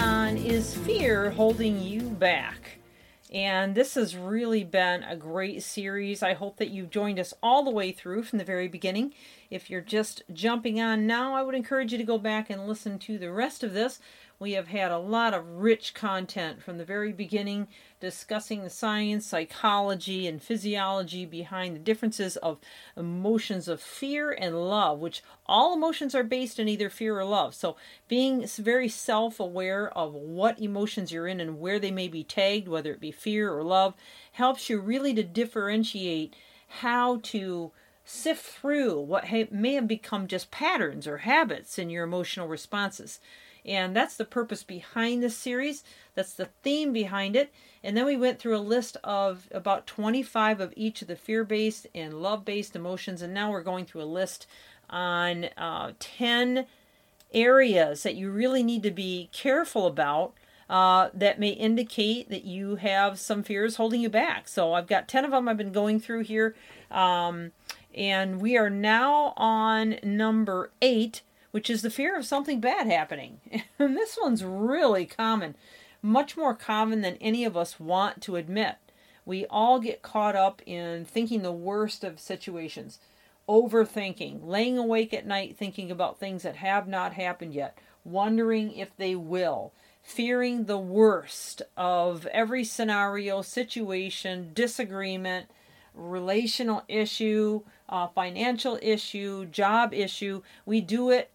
on Is Fear Holding You Back? And this has really been a great series. I hope that you've joined us all the way through from the very beginning. If you're just jumping on now, I would encourage you to go back and listen to the rest of this. We have had a lot of rich content from the very beginning, discussing the science, psychology, and physiology behind the differences of emotions of fear and love, which all emotions are based in either fear or love. So being very self-aware of what emotions you're in and where they may be tagged, whether it be fear or love, helps you really to differentiate how to sift through what may have become just patterns or habits in your emotional responses. And that's the purpose behind this series. That's the theme behind it. And then we went through a list of about 25 of each of the fear-based and love-based emotions. And now we're going through a list on 10 areas that you really need to be careful about that may indicate that you have some fears holding you back. So I've got 10 of them I've been going through here. And we are now on number 8. Which is the fear of something bad happening. And this one's really common, much more common than any of us want to admit. We all get caught up in thinking the worst of situations, overthinking, laying awake at night thinking about things that have not happened yet, wondering if they will, fearing the worst of every scenario, situation, disagreement, relational issue, financial issue, job issue. We do it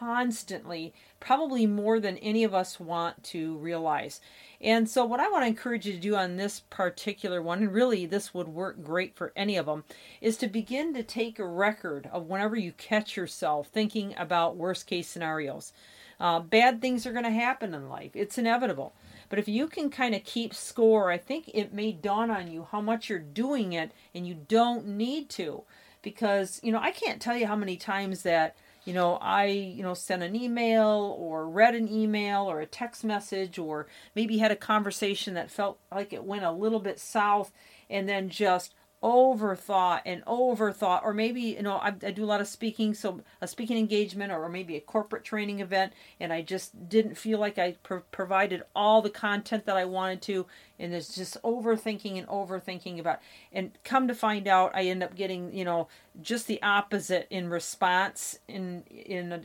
constantly, probably more than any of us want to realize. And so what I want to encourage you to do on this particular one, and really this would work great for any of them, is to begin to take a record of whenever you catch yourself thinking about worst case scenarios. Bad things are going to happen in life. It's inevitable. But if you can kind of keep score, I think it may dawn on you how much you're doing it and you don't need to. Because, I can't tell you how many times that I sent an email or read an email or a text message or maybe had a conversation that felt like it went a little bit south and then just overthought. Or maybe, I do a lot of speaking, so a speaking engagement or maybe a corporate training event, and I just didn't feel like I provided all the content that I wanted to, and it's just overthinking about it. And come to find out, I end up getting, just the opposite in response in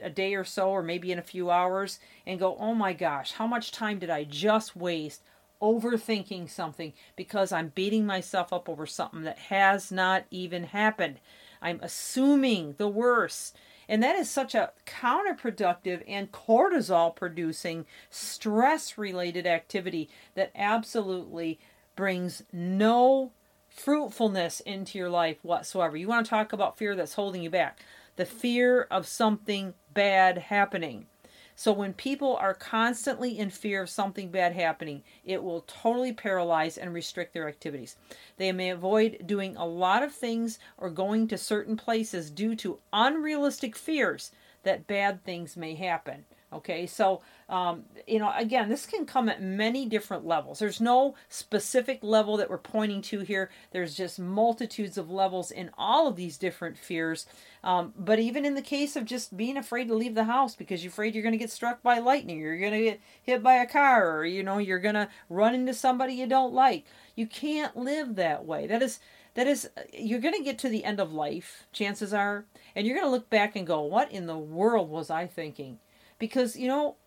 a day or so, or maybe in a few hours, and go, oh my gosh, how much time did I just waste overthinking something because I'm beating myself up over something that has not even happened. I'm assuming the worst. And that is such a counterproductive and cortisol-producing stress-related activity that absolutely brings no fruitfulness into your life whatsoever. You want to talk about fear that's holding you back. The fear of something bad happening. So when people are constantly in fear of something bad happening, it will totally paralyze and restrict their activities. They may avoid doing a lot of things or going to certain places due to unrealistic fears that bad things may happen. Okay, so, again, this can come at many different levels. There's no specific level that we're pointing to here. There's just multitudes of levels in all of these different fears. But even in the case of just being afraid to leave the house because you're afraid you're going to get struck by lightning, or you're going to get hit by a car, or, you're going to run into somebody you don't like. You can't live that way. That is, you're going to get to the end of life, chances are, and you're going to look back and go, what in the world was I thinking? Because,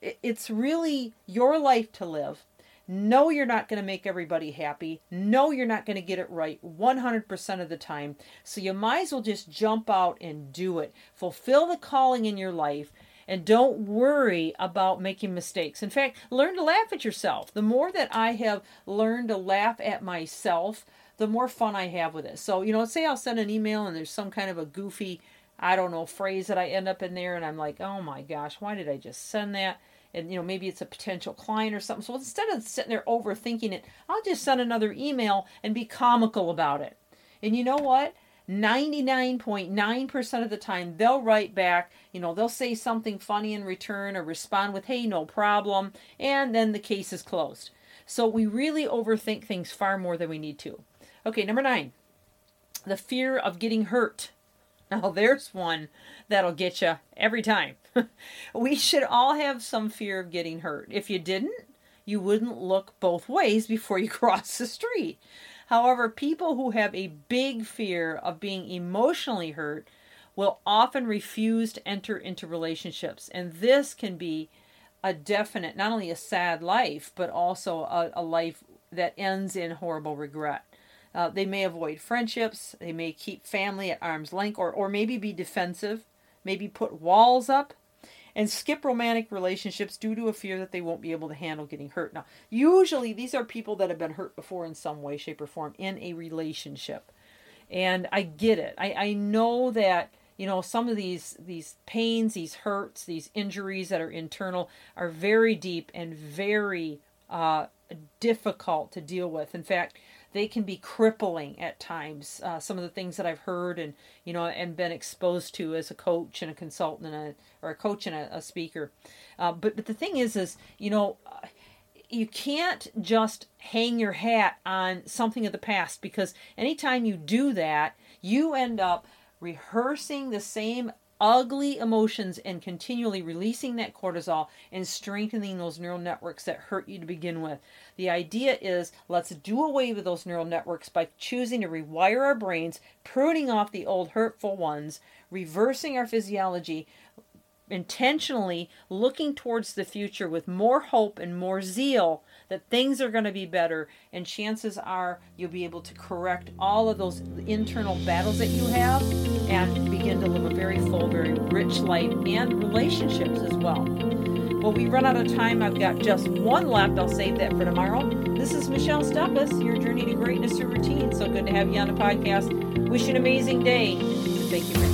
it's really your life to live. No, you're not going to make everybody happy. No, you're not going to get it right 100% of the time. So you might as well just jump out and do it. Fulfill the calling in your life and don't worry about making mistakes. In fact, learn to laugh at yourself. The more that I have learned to laugh at myself, the more fun I have with it. So, say I'll send an email and there's some kind of a goofy phrase that I end up in there, and I'm like, oh my gosh, why did I just send that? and you know, maybe it's a potential client or something. So instead of sitting there overthinking it, I'll just send another email and be comical about it. And you know what? 99.9% of the time, they'll write back, you know, they'll say something funny in return or respond with, hey, no problem. And then the case is closed. So we really overthink things far more than we need to. Okay, number 9, the fear of getting hurt. Now, there's one that'll get you every time. We should all have some fear of getting hurt. If you didn't, you wouldn't look both ways before you cross the street. However, people who have a big fear of being emotionally hurt will often refuse to enter into relationships. And this can be a definite, not only a sad life, but also a life that ends in horrible regret. They may avoid friendships. They may keep family at arm's length, or maybe be defensive, maybe put walls up, and skip romantic relationships due to a fear that they won't be able to handle getting hurt. Now, usually these are people that have been hurt before in some way, shape, or form in a relationship. And I get it. I know that, you know, some of these pains, these hurts, these injuries that are internal are very deep and very difficult to deal with. In fact, they can be crippling at times. Some of the things that I've heard and, you know, and been exposed to as a coach and a consultant and a speaker. But the thing is, you know, you can't just hang your hat on something of the past, because anytime you do that, you end up rehearsing the same ugly emotions and continually releasing that cortisol and strengthening those neural networks that hurt you to begin with. The idea is, let's do away with those neural networks by choosing to rewire our brains, pruning off the old hurtful ones, reversing our physiology, intentionally looking towards the future with more hope and more zeal that things are going to be better, and chances are you'll be able to correct all of those internal battles that you have and begin to live a very full, very rich life and relationships as well. Well, we run out of time. I've got just one left. I'll save that for tomorrow. This is Michelle Steffes, Your Journey to Greatness Through Routine. So good to have you on the podcast. Wish you an amazing day. Thank you for